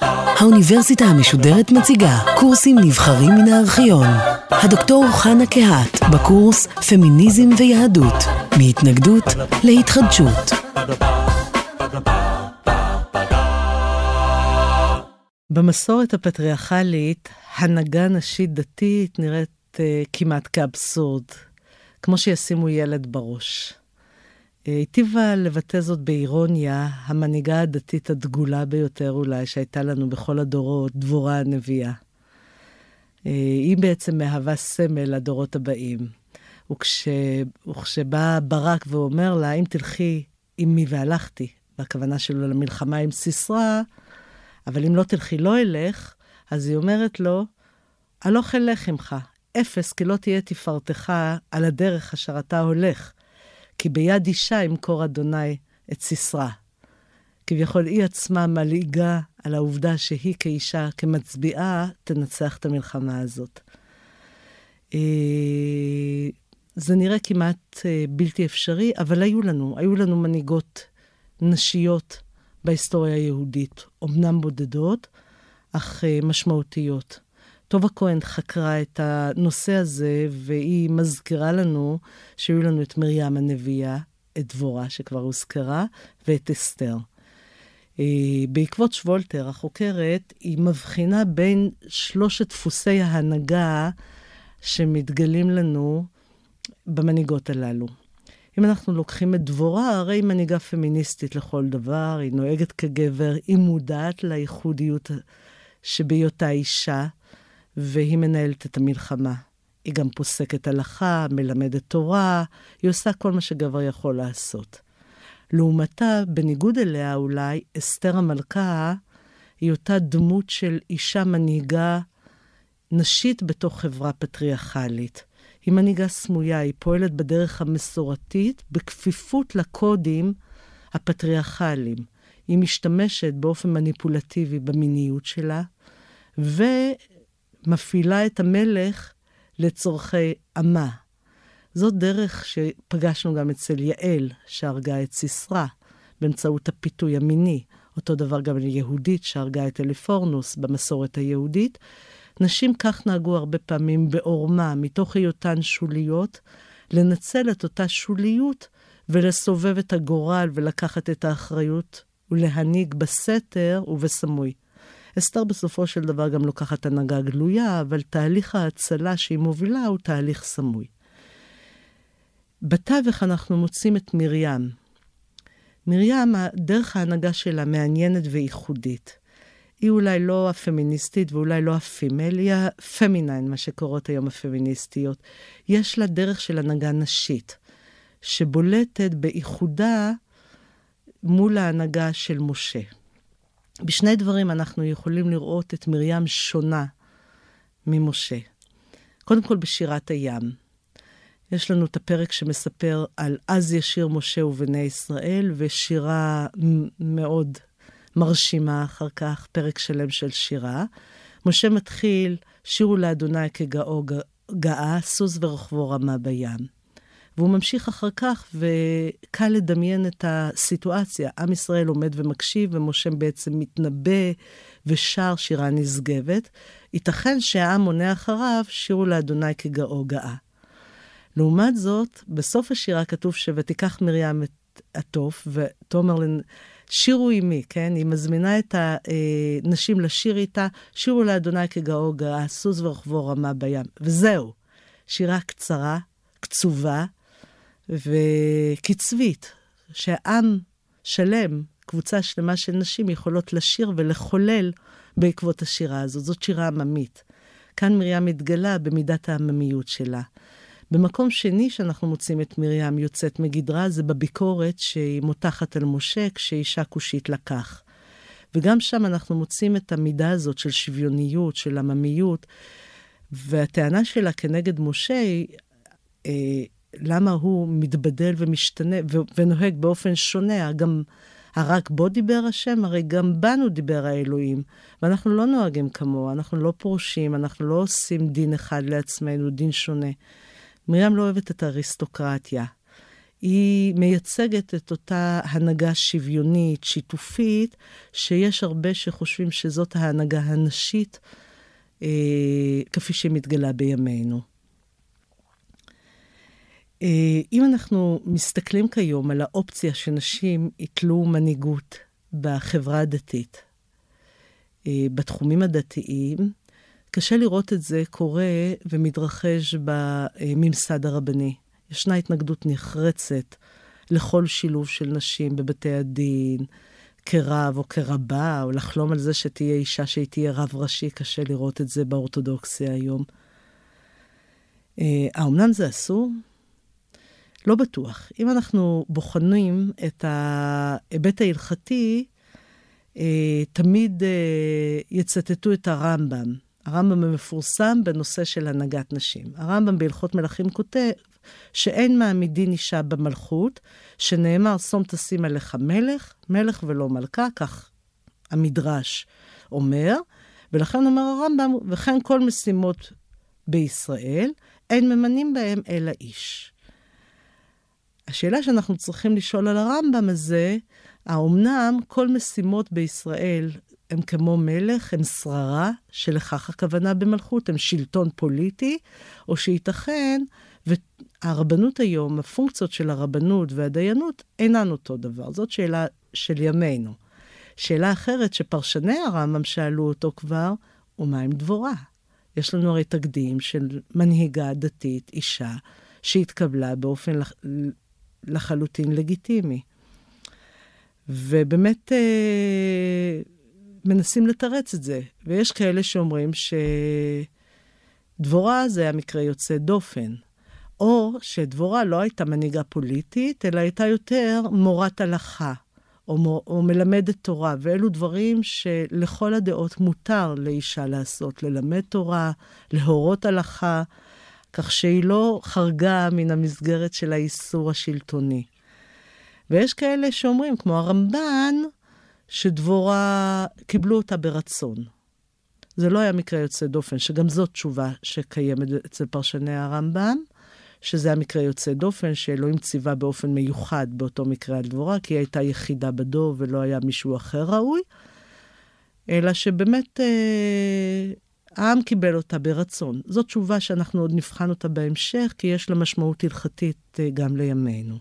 האוניברסיטה המשודרת מציגה קורסים נבחרים מן הארכיון. הדוקטור חנה קהט בקורס פמיניזם ויהדות, מהתנגדות להתחדשות. במסורת הפטריארכלית, הנהגה נשית דתית נראית כמעט כאבסורד, כמו שישימו ילד בראש. היטיבה לבטא זאת באירוניה, המנהיגה הדתית הדגולה ביותר אולי שהייתה לנו בכל הדורות, דבורה הנביאה. היא בעצם מהווה סמל לדורות הבאים. וכשבא ברק ואומר לה, אם תלכי עם מי והלכתי, והכוונה שלו למלחמה עם סיסרה, אבל אם לא תלכי לא אלך, אז היא אומרת לו, הלוך אלך עמך, אפס, כי לא תהיה תפארתך על הדרך אשר אתה הולך. כי ביד אישה ימכור אדוני את סיסרא. כביכול היא עצמה מלעיגה על העובדה שהיא כאישה, כמצביעה, תנצח את המלחמה הזאת. זה נראה כמעט בלתי אפשרי, אבל היו לנו מנהיגות נשיות בהיסטוריה היהודית, אמנם בודדות, אך משמעותיות. טובה כהן חקרה את הנושא הזה, והיא מזכירה לנו שהיו לנו את מרים הנביאה, את דבורה שכבר הוזכרה, ואת אסתר. בעקבות שוולטר, החוקרת, היא מבחינה בין שלושת דפוסי ההנהגה שמתגלים לנו במנהיגות הללו. אם אנחנו לוקחים את דבורה, הרי היא מנהיגה פמיניסטית לכל דבר, היא נוהגת כגבר, היא מודעת לייחודיות שבהיותה אישה, והיא מנהלת את המלחמה. היא גם פוסקת הלכה, מלמדת תורה, היא עושה כל מה שגבר יכול לעשות. לעומתה, בניגוד אליה אולי, אסתר המלכה היא אותה דמות של אישה מנהיגה נשית בתוך חברה פטריארכלית. היא מנהיגה סמויה, היא פועלת בדרך המסורתית, בכפיפות לקודים הפטריארכליים. היא משתמשת באופן מניפולטיבי במיניות שלה, מפעילה את המלך לצורכי עמה. זאת דרך שפגשנו גם אצל יעל, שהרגה את סיסרה, באמצעות הפיתוי המיני. אותו דבר גם ליהודית, שהרגה את הולופרנוס במסורת היהודית. נשים כך נהגו הרבה פעמים באורמה, מתוך היותן שוליות, לנצל את אותה שוליות ולסובב את הגורל ולקחת את האחריות ולהניג בסתר ובסמוי. אסתר בסופו של דבר גם לוקחת הנהגה גלויה, אבל תהליך ההצלה שהיא מובילה הוא תהליך סמוי. בתווך אנחנו מוצאים את מרים. מרים, דרך ההנהגה שלה מעניינת וייחודית. היא אולי לא הפמיניסטית ואולי לא הפימל, היא הפמיניין, מה שקוראות היום הפמיניסטיות. יש לה דרך של הנהגה נשית, שבולטת בייחודה מול ההנהגה של משה. בשני דברים אנחנו יכולים לראות את מרים שונה ממשה. קודם כל בשירת הים. יש לנו את הפרק שמספר על אז ישיר משה ובני ישראל, ושירה מאוד מרשימה אחר כך, פרק שלם של שירה. משה מתחיל, שירו לאדוני כגאו גאה, סוס ורחבו רמה בים. והוא ממשיך אחר כך, וקל לדמיין את הסיטואציה. עם ישראל עומד ומקשיב, ומשה בעצם מתנבא ושר שירה נשגבת. ייתכן שהעם עונה אחריו, שירו לאדוני כגאו גאה. לעומת זאת, בסוף השירה כתוב ותיקח מרים את התוף, ותאמר להם, שירו עימי, כן? היא מזמינה את הנשים לשיר איתה, שירו לאדוני כגאו גאה, סוס ורחבו רמה בים. וזהו, שירה קצרה, קצובה, וקצבית, שהעם שלם, קבוצה שלמה של נשים, יכולות לשיר ולחולל בעקבות השירה הזאת. זאת שירה עממית. כאן מרים מתגלה במידת העממיות שלה. במקום שני שאנחנו מוצאים את מרים יוצאת מגדרה, זה בביקורת שהיא מותחת על משה כשאישה כושית לקח. וגם שם אנחנו מוצאים את המידה הזאת של שוויוניות, של עממיות, והטענה שלה כנגד משה היא, למה הוא מתבדל ומשתנה ונוהג באופן שונה? גם רק בו דיבר השם, הרי גם בנו דיבר האלוהים, ואנחנו לא נוהגים כמוה, אנחנו לא פורשים, אנחנו לא עושים דין אחד לעצמנו, דין שונה. מרים לא אוהבת את האריסטוקרטיה. היא מייצגת את אותה הנהגה שוויונית, שיתופית, שיש הרבה שחושבים שזאת ההנהגה הנשית, כפי שמתגלה בימינו. אם אנחנו מסתכלים כיום על האופציה שנשים יתלו מנהיגות בחברה הדתית, בתחומים הדתיים, קשה לראות את זה קורה ומתרחש בממסד הרבני. ישנה התנגדות נחרצת לכל שילוב של נשים בבתי הדין, כרב או כרבה, או לחלום על זה שתהיה אישה שהיא תהיה רב ראשי, קשה לראות את זה באורתודוקסיה היום. האמנם זה אסור? לא בטוח. אם אנחנו בוחנים את ההיבט ההלכתי, תמיד יצטטו את הרמב"ם. הרמב"ם המפורסם בנושא של הנהגת נשים. הרמב"ם בהלכות מלכים כותב, שאין מעמידין אישה במלכות, שנאמר שום תשים עליך מלך, מלך ולא מלכה, כך המדרש אומר, ולכן אומר הרמב"ם, וכן כל משימות בישראל, אין ממנים בהם אלא איש. השאלה שאנחנו צריכים לשאול על הרמב"ם הזה, האומנם כל משימות בישראל הם כמו מלך, הם שררה, שלכך הכוונה במלכות, הם שלטון פוליטי, או שייתכן, והרבנות היום, הפונקציות של הרבנות והדיינות, אינן אותו דבר. זאת שאלה של ימינו. שאלה אחרת שפרשני הרמב"ם שאלו אותו כבר, ומה עם דבורה? יש לנו הרי תקדים של מנהיגה דתית, אישה, שהתקבלה באופן לחלוטין לגיטימי. ובאמת מנסים לתרץ את זה. ויש כאלה שאומרים שדבורה זה היה מקרה יוצא דופן. או שדבורה לא הייתה מנהיגה פוליטית, אלא הייתה יותר מורת הלכה, או מלמדת תורה. ואלו דברים שלכל הדעות מותר לאישה לעשות, ללמד תורה, להורות הלכה, כך שהיא לא חרגה מן המסגרת של האיסור השלטוני. ויש כאלה שאומרים, כמו הרמב"ן, שדבורה קיבלו אותה ברצון. זה לא היה מקרה יוצא דופן, שגם זאת תשובה שקיימת אצל פרשני הרמב"ן, שזה המקרה יוצא דופן, שאלוהים ציווה באופן מיוחד באותו מקרה על דבורה, כי היא הייתה יחידה בדור ולא היה מישהו אחר ראוי, אלא שבאמת העם קיבל אותה ברצון. זאת תשובה שאנחנו עוד נבחן אותה בהמשך, כי יש לה משמעות הלכתית גם לימינו.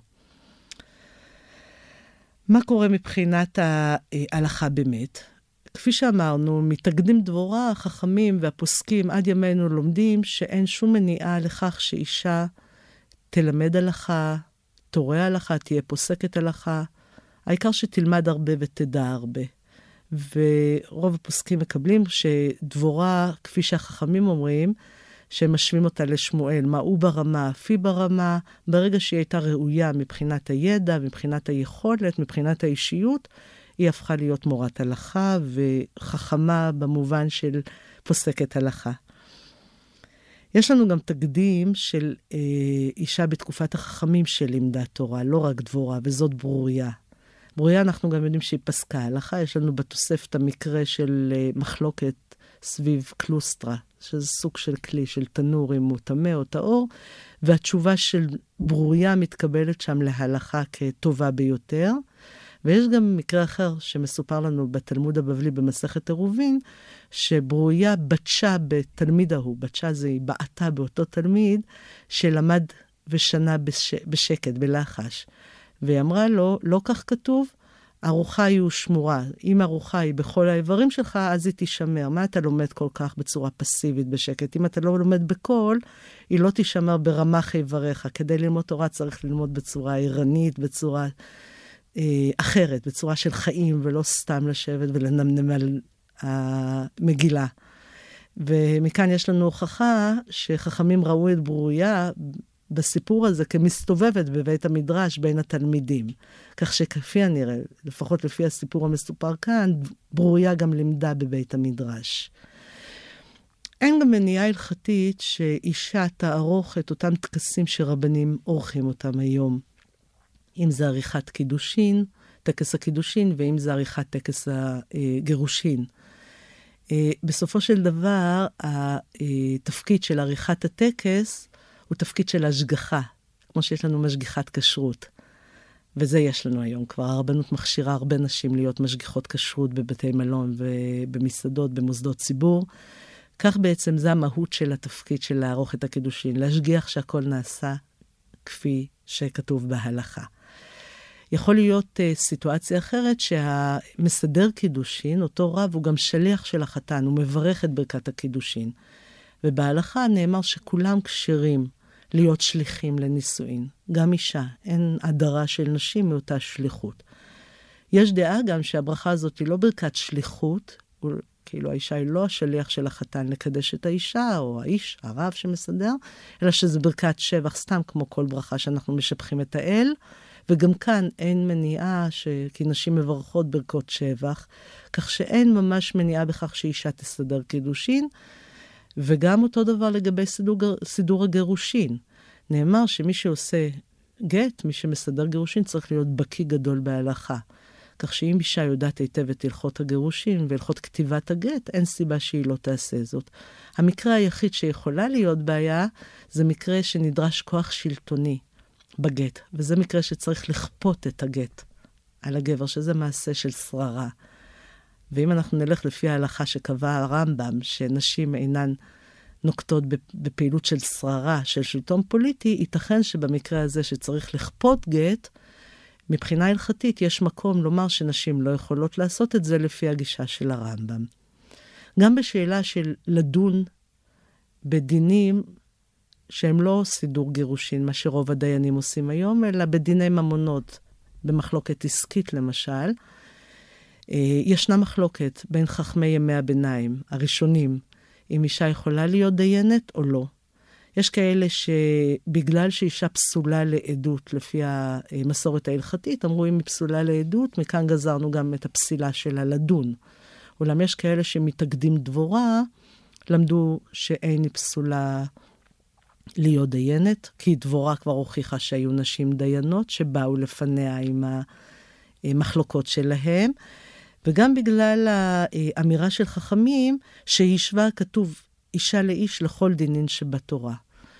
מה קורה מבחינת ההלכה באמת? כפי שאמרנו, מתקדים דבורה, החכמים והפוסקים עד ימינו לומדים שאין שום מניעה לכך שאישה תלמד הלכה, תורה הלכה, תהיה פוסקת הלכה. העיקר שתלמד הרבה ותדע הרבה. ורוב הפוסקים מקבלים שדבורה, כפי שהחכמים אומרים, שהם משווים אותה לשמואל, מה הוא ברמה, פי ברמה, ברגע שהיא הייתה ראויה מבחינת הידע, מבחינת היכולת, מבחינת האישיות, היא הפכה להיות מורת הלכה וחכמה במובן של פוסקת הלכה. יש לנו גם תקדים של אישה בתקופת החכמים שלימדה תורה, לא רק דבורה, וזאת ברוריה. ברוריה אנחנו גם יודעים שהיא פסקה הלכה, יש לנו בתוספת המקרה של מחלוקת סביב קלוסטרה, שזה סוג של כלי, של תנור, אם הוא תמה או טהור, והתשובה של ברוריה מתקבלת שם להלכה כטובה ביותר, ויש גם מקרה אחר שמסופר לנו בתלמוד הבבלי במסכת עירובין, שברוריה בטשה בתלמיד ההוא, בטשה זה היא בעתה באותו תלמיד, שלמד ושנה בשקט, בלחש. והיא אמרה לו, לא כך כתוב, ארוחה היא שמורה. אם ארוחה היא בכל האיברים שלך, אז היא תישמר. מה אתה לומד כל כך בצורה פסיבית בשקט? אם אתה לא לומד בקול, היא לא תישמר ברמ"ח איבריך. כדי ללמוד תורה צריך ללמוד בצורה עירנית, בצורה אחרת, בצורה של חיים, ולא סתם לשבת ולנמנם על המגילה. ומכאן יש לנו הוכחה שחכמים ראו את ברוריה בסיפור הזה כמסתובבת בבית המדרש בין התלמידים. כך שכפי הנראה, לפחות לפי הסיפור המסופר כאן, ברוריה גם לימדה בבית המדרש. אין גם מניעה הלכתית שאישה תערוך את אותם טקסים שרבנים עורכים אותם היום. אם זה עריכת קידושין, טקס הקידושין, ואם זה עריכת טקס הגירושין. בסופו של דבר, התפקיד של עריכת הטקס הוא תפקיד של השגחה. כמו שיש לנו משגיחת כשרות. וזה יש לנו היום כבר. הרבנות מכשירה הרבה נשים להיות משגיחות כשרות בבתי מלון ובמסעדות, במוסדות ציבור. כך בעצם זה המהות של התפקיד של לערוך את הקידושין, להשגיח שהכל נעשה כפי שכתוב בהלכה. יכול להיות סיטואציה אחרת שהמסדר קידושין, אותו רב, הוא גם שליח של החתן, הוא מברך את ברכת הקידושין. ובהלכה נאמר שכולם כשרים להיות שליחים לנישואין. גם אישה, אין הדרה של נשים מאותה שליחות. יש דעה גם שהברכה הזאת היא לא ברכת שליחות, כאילו האישה היא לא השליח של החתן לקדש את האישה, או האיש, הרב שמסדר, אלא שזה ברכת שבח, סתם כמו כל ברכה שאנחנו משבחים את האל, וגם כאן אין מניעה, כי נשים מברכות ברכות שבח, כך שאין ממש מניעה בכך שאישה תסדר קידושין, וגם אותו דבר לגבי סידור הגירושין. נאמר שמי שעושה גט, מי שמסדר גירושין, צריך להיות בקי גדול בהלכה. כך שאם אישה יודעת היטב את הלכות הגירושין והלכות כתיבת הגט, אין סיבה שהיא לא תעשה זאת. המקרה היחיד שיכולה להיות בעיה, זה מקרה שנדרש כוח שלטוני בגט. וזה מקרה שצריך לכפות את הגט על הגבר, שזה מעשה של שררה. ואם אנחנו נלך לפי ההלכה שקבע הרמב"ם, שנשים אינן נוקטות בפעילות של שררה, של שלטון פוליטי, ייתכן שבמקרה הזה שצריך לכפות גט, מבחינה הלכתית יש מקום לומר שנשים לא יכולות לעשות את זה לפי הגישה של הרמב"ם. גם בשאלה של לדון בדינים שהם לא סידור גירושין, מה שרוב הדיינים עושים היום, אלא בדיני ממונות, במחלוקת עסקית למשל, ישנה מחלוקת בין חכמי ימי הביניים, הראשונים, אם אישה יכולה להיות דיינת או לא. יש כאלה שבגלל שאישה פסולה לעדות, לפי המסורת ההלכתית, אמרו אם היא פסולה לעדות, מכאן גזרנו גם את הפסילה שלה לדון. אולם יש כאלה שמתאגדים דבורה, למדו שאין היא פסולה להיות דיינת, כי דבורה כבר הוכיחה שהיו נשים דיינות, שבאו לפניה עם המחלוקות שלהם, וגם בגלל האמירה של חכמים, שהשווה כתוב אישה לאיש לכל דינין שבתורה.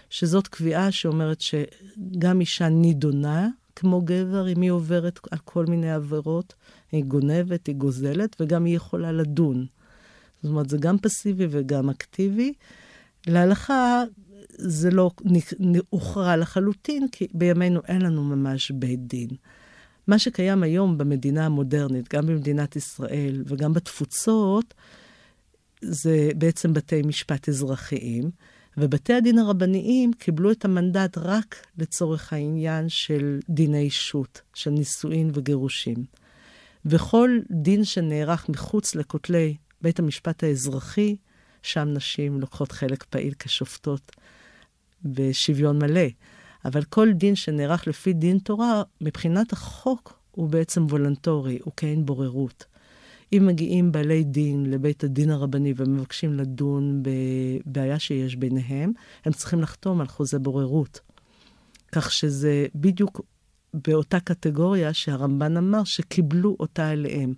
שזאת קביעה שאומרת שגם אישה נידונה, כמו גבר, אם היא עוברת על כל מיני עבירות, היא גונבת, היא גוזלת, וגם היא יכולה לדון. זאת אומרת, זה גם פסיבי וגם אקטיבי. להלכה זה לא הוכרע לחלוטין, כי בימינו אין לנו ממש בית דין. מה שקיים היום במדינה המודרנית, גם במדינת ישראל וגם בתפוצות, זה בעצם בתי משפט אזרחיים, ובתי הדין הרבניים קיבלו את המנדט רק לצורך העניין של דיני אישות, של נישואין וגירושים. וכל דין שנערך מחוץ לכותלי בית המשפט האזרחי, שם נשים לוקחות חלק פעיל כשופטות בשוויון מלא. אבל כל דין שנערך לפי דין תורה, מבחינת החוק הוא בעצם וולנטורי, הוא כאין בוררות. אם מגיעים בעלי דין לבית הדין הרבני ומבקשים לדון בבעיה שיש ביניהם, הם צריכים לחתום על חוזה בוררות. כך שזה בדיוק באותה קטגוריה שהרמב"ן אמר שקיבלו אותה אליהם.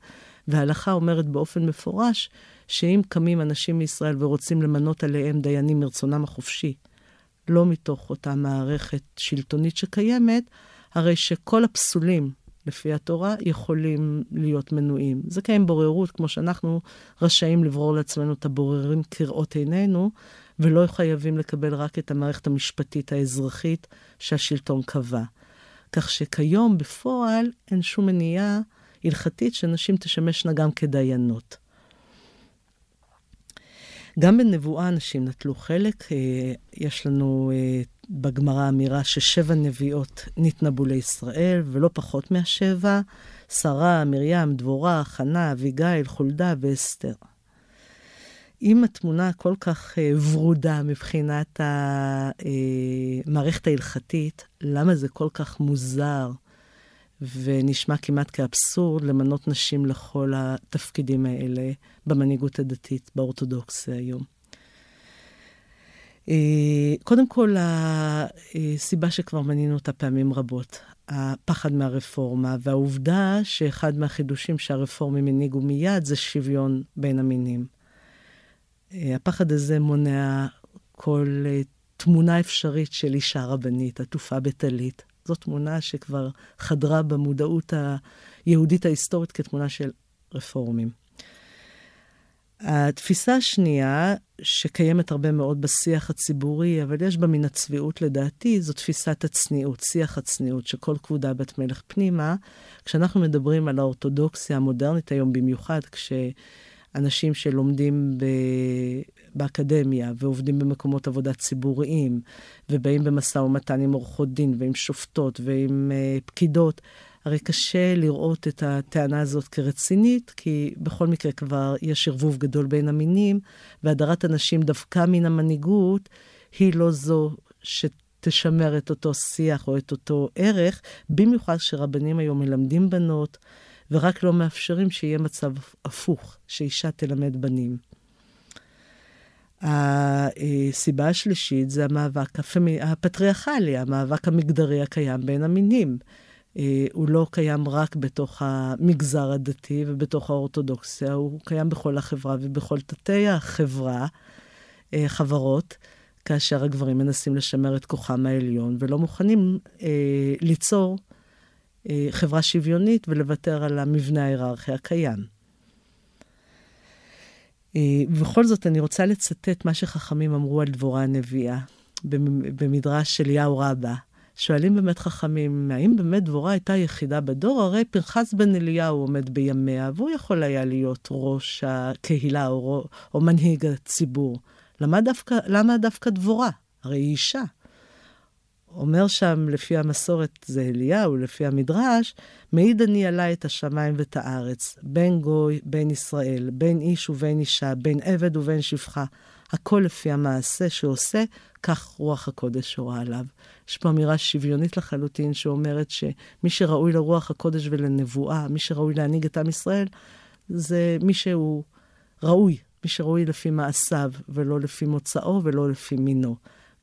וההלכה אומרת באופן מפורש שאם קמים אנשים מישראל ורוצים למנות עליהם דיינים מרצונם החופשי, לא מתוך אותה מערכת שלטונית שקיימת, הרי שכל הפסולים לפי התורה יכולים להיות מנויים. זה קיים בוררות, כמו שאנחנו רשאים לברור לעצמנו את הבוררים כראות עינינו, ולא חייבים לקבל רק את המערכת המשפטית האזרחית שהשלטון קבע. כך שכיום בפועל אין שום מניעה הלכתית שנשים תשמשנה גם כדיינות. גם בנבואה אנשים נטלו חלק. יש לנו בגמרא אמירה ש7 נביאות נתנבאו לישראל, ולא פחות מה7, שרה, מרים, דבורה, חנה, אביגייל, חולדה ואסתר. עם התמונה כל כך ורודה מבחינת המערכת ההלכתית, למה זה כל כך מוזר ונשמע כמעט כאבסורד למנות נשים לכל התפקידים האלה במנהיגות הדתית, באורתודוקסיה היום? קודם כל, הסיבה שכבר מנינו אותה פעמים רבות, הפחד מהרפורמה, והעובדה שאחד מהחידושים שהרפורמים מנהיגו מיד זה שוויון בין המינים. הפחד הזה מונע כל תמונה אפשרית של אישה רבנית, עטופה בתלית. זו תמונה שכבר חדרה במודעות היהודית ההיסטורית כתמונה של רפורמים. התפיסה השנייה, שקיימת הרבה מאוד בשיח הציבורי, אבל יש בה מן הצביעות לדעתי, זו תפיסת הצניעות, שיח הצניעות, שכל כבודה בת מלך פנימה. כשאנחנו מדברים על האורתודוקסיה המודרנית היום במיוחד, כשאנשים שלומדים באקדמיה ועובדים במקומות עבודה ציבוריים, ובאים במשא ומתן עם עורכות דין ועם שופטות ועם פקידות, הרי קשה לראות את הטענה הזאת כרצינית, כי בכל מקרה כבר יש ערבוב גדול בין המינים, והדרת הנשים דווקא מן המנהיגות, היא לא זו שתשמר את אותו שיח או את אותו ערך, במיוחד שרבנים היום מלמדים בנות, ורק לא מאפשרים שיהיה מצב הפוך, שאישה תלמד בנים. הסיבה השלישית זה המאבק הפטריארכלי, המאבק המגדרי הקיים בין המינים. הוא לא קיים רק בתוך המגזר הדתי ובתוך האורתודוקסיה, הוא קיים בכל החברה ובכל תתי החברה, חברות, כאשר הגברים מנסים לשמר את כוחם העליון, ולא מוכנים ליצור חברה שוויונית ולוותר על המבנה ההיררכי הקיים. ובכל זאת אני רוצה לצטט מה שחכמים אמרו על דבורה הנביאה, במדרש של אליהו רבה, שואלים באמת חכמים, האם באמת דבורה הייתה יחידה בדור? הרי פרחס בן אליהו עומד בימיה, והוא יכול היה להיות ראש הקהילה או מנהיג הציבור. למה דווקא דבורה? הרי היא אישה. אומר שם, לפי המסורת זה אליהו, לפי המדרש, מעיד אני עלה את השמיים ואת הארץ, בין גוי, בין ישראל, בין איש ובין אישה, בין עבד ובין שפחה. הכל לפי המעשה שעושה, כך רוח הקודש שורה עליו. יש פה אמירה שוויונית לחלוטין שאומרת שמי שראוי לרוח הקודש ולנבואה, מי שראוי להניג את עם ישראל, זה מי שהוא ראוי, מי שראוי לפי מעשיו ולא לפי מוצאו ולא לפי מינו.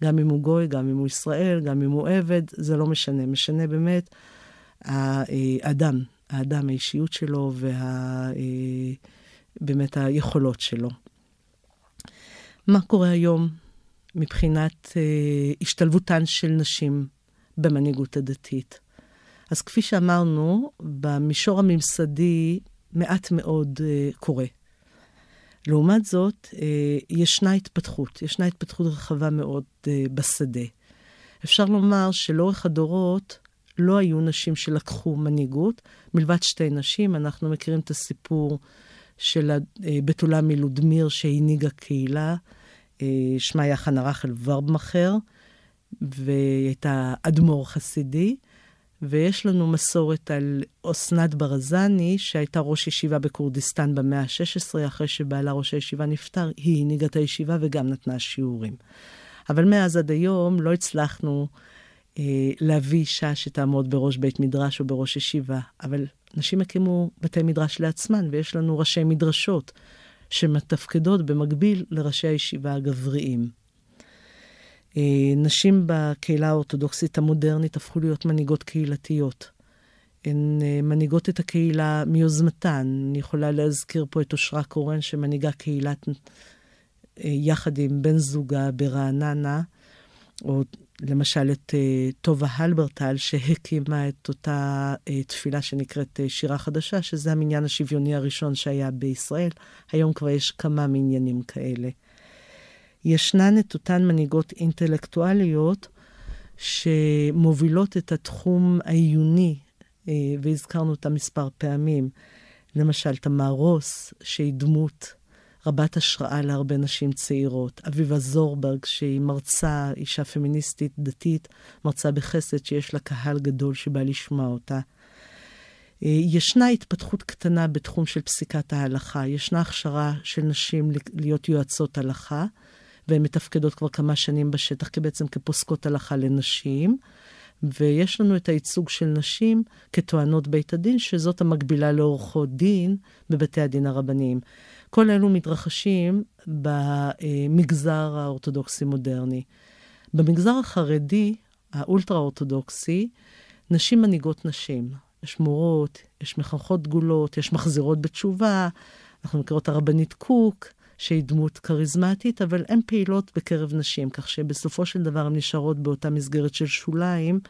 גם אם הוא גוי, גם אם הוא ישראל, גם אם הוא עבד, זה לא משנה. משנה באמת האדם, האישיות שלו ובאמת היכולות שלו. מה קורה היום מבחינת השתלבותן של נשים במנהיגות הדתית? אז כפי שאמרנו, במישור הממסדי מעט מאוד קורה. לעומת זאת, ישנה התפתחות רחבה מאוד בשדה. אפשר לומר שלאורך הדורות לא היו נשים שלקחו מנהיגות, מלבד שתי נשים. אנחנו מכירים את הסיפור של הבתולה מלודמיר שהנהיגה קהילה, שמה היה חנה רחל ורב מחר, והיא הייתה אדמו"ר חסידי, ויש לנו מסורת על אוסנאט ברזאני, שהייתה ראש ישיבה בקורדיסטן במאה ה-16, אחרי שבעלה ראש הישיבה נפטר, היא הנהיגה את הישיבה וגם נתנה שיעורים. אבל מאז עד היום לא הצלחנו להביא אישה שתעמוד בראש בית מדרש או בראש ישיבה, אבל נשים הקימו בתי מדרש לעצמן, ויש לנו ראשי מדרשות שמתפקדות במקביל לראשי הישיבה הגבריים. נשים בקהילה האורתודוקסית המודרנית הפכו להיות מנהיגות קהילתיות. הן מנהיגות את הקהילה מיוזמתן. אני יכולה להזכיר פה את אושרה קורן, שמנהיגה קהילת יחד עם בן זוגה ברעננה, או למשל את טובה הלברטל, שהקימה את אותה תפילה שנקראת שירה חדשה, שזה המניין השוויוני הראשון שהיה בישראל. היום כבר יש כמה מניינים כאלה. ישנן את אותן מנהיגות אינטלקטואליות שמובילות את התחום העיוני, והזכרנו אותה מספר פעמים. למשל, תמר רוס, שהיא דמות רבת השראה להרבה נשים צעירות. אביבה זורברג, שהיא מרצה, אישה פמיניסטית דתית, מרצה בחסד, שיש לה קהל גדול שבא לשמוע אותה. ישנה התפתחות קטנה בתחום של פסיקת ההלכה. ישנה הכשרה של נשים להיות יועצות הלכה, והן מתפקדות כבר כמה שנים בשטח, בעצם כפוסקות הלכה לנשים. ויש לנו את הייצוג של נשים כטוענות בית הדין, שזאת המקבילה לאורחות דין בבתי הדין הרבניים. כל אלו מתרחשים במגזר האורתודוקסי מודרני. במגזר החרדי, האולטרה-אורתודוקסי, נשים מנהיגות נשים. יש מורות, יש מחנכות דגולות, יש מחזירות בתשובה, אנחנו מכירות הרבנית קוק, שהיא דמות קריזמטית, אבל הן פעילות בקרב נשים, כך שבסופו של דבר הן נשארות באותה מסגרת של שוליים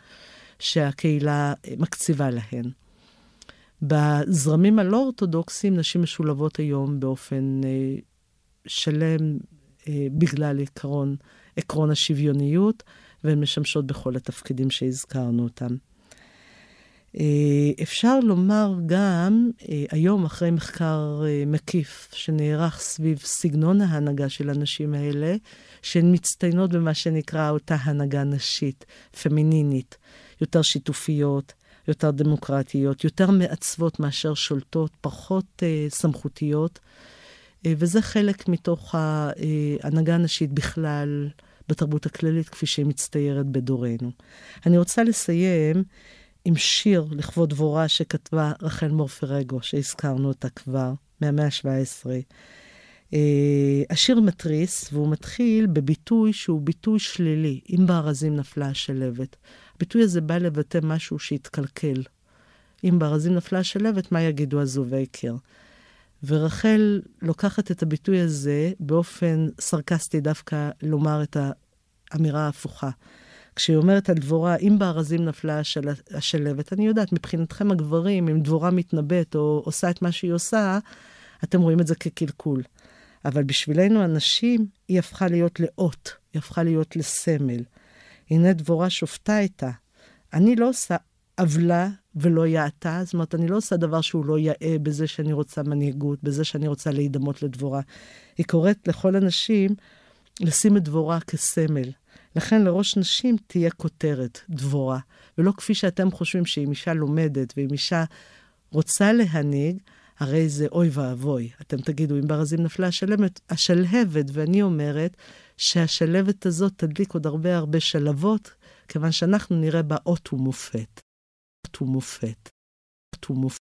שהקהילה מקציבה להן. בזרמים הלא אורתודוקסיים נשים משולבות היום באופן שלם בגלל עקרון השוויוניות, והן משמשות בכל התפקידים שהזכרנו אותם. אפשר לומר גם, היום אחרי מחקר מקיף שנערך סביב סגנון ההנהגה של הנשים האלה, שהן מצטיינות במה שנקרא אותה הנהגה נשית, פמינינית, יותר שיתופיות, יותר דמוקרטיות, יותר מעצבות מאשר שולטות, פחות סמכותיות, וזה חלק מתוך ההנהגה הנשית בכלל בתרבות הכללית, כפי שהיא מצטיירת בדורנו. אני רוצה לסיים עם שיר לכבוד דבורה שכתבה רחל מורפי רגו, שהזכרנו אותה כבר, מהמאה ה-17. השיר מטריס, והוא מתחיל בביטוי שהוא ביטוי שלילי, אם בארזים נפלה השלבת. הביטוי הזה בא לבטא משהו שהתקלקל. אם בארזים נפלה השלבת, מה יגידו עזובי קיר? ורחל לוקחת את הביטוי הזה באופן סרקסטי דווקא לומר את האמירה ההפוכה. כשהיא אומרת על דבורה, אם בארזים נפלה השלבת, אני יודעת, מבחינתכם הגברים, אם דבורה מתנבט או עושה את מה שהיא עושה, אתם רואים את זה כקלקול. אבל בשבילנו הנשים, היא הפכה להיות לאות, היא הפכה להיות לסמל. הנה דבורה שופטה איתה. אני לא עושה עוולה ולא יעתה, זאת אומרת, אני לא עושה דבר שהוא לא יאה בזה שאני רוצה מנהיגות, בזה שאני רוצה להידמות לדבורה. היא קוראת לכל הנשים לשים את דבורה כסמל. לכן לראש נשים תהיה כותרת דבורה, ולא כפי שאתם חושבים שאם אישה לומדת ואם אישה רוצה להנהיג, הרי זה אוי ואבוי. אתם תגידו, אם ברזים נפלה השלהבת, ואני אומרת שהשלהבת הזאת תדליק עוד הרבה הרבה שלבות, כיוון שאנחנו נראה בה אות ומופת. אות ומופת. אות ומופת.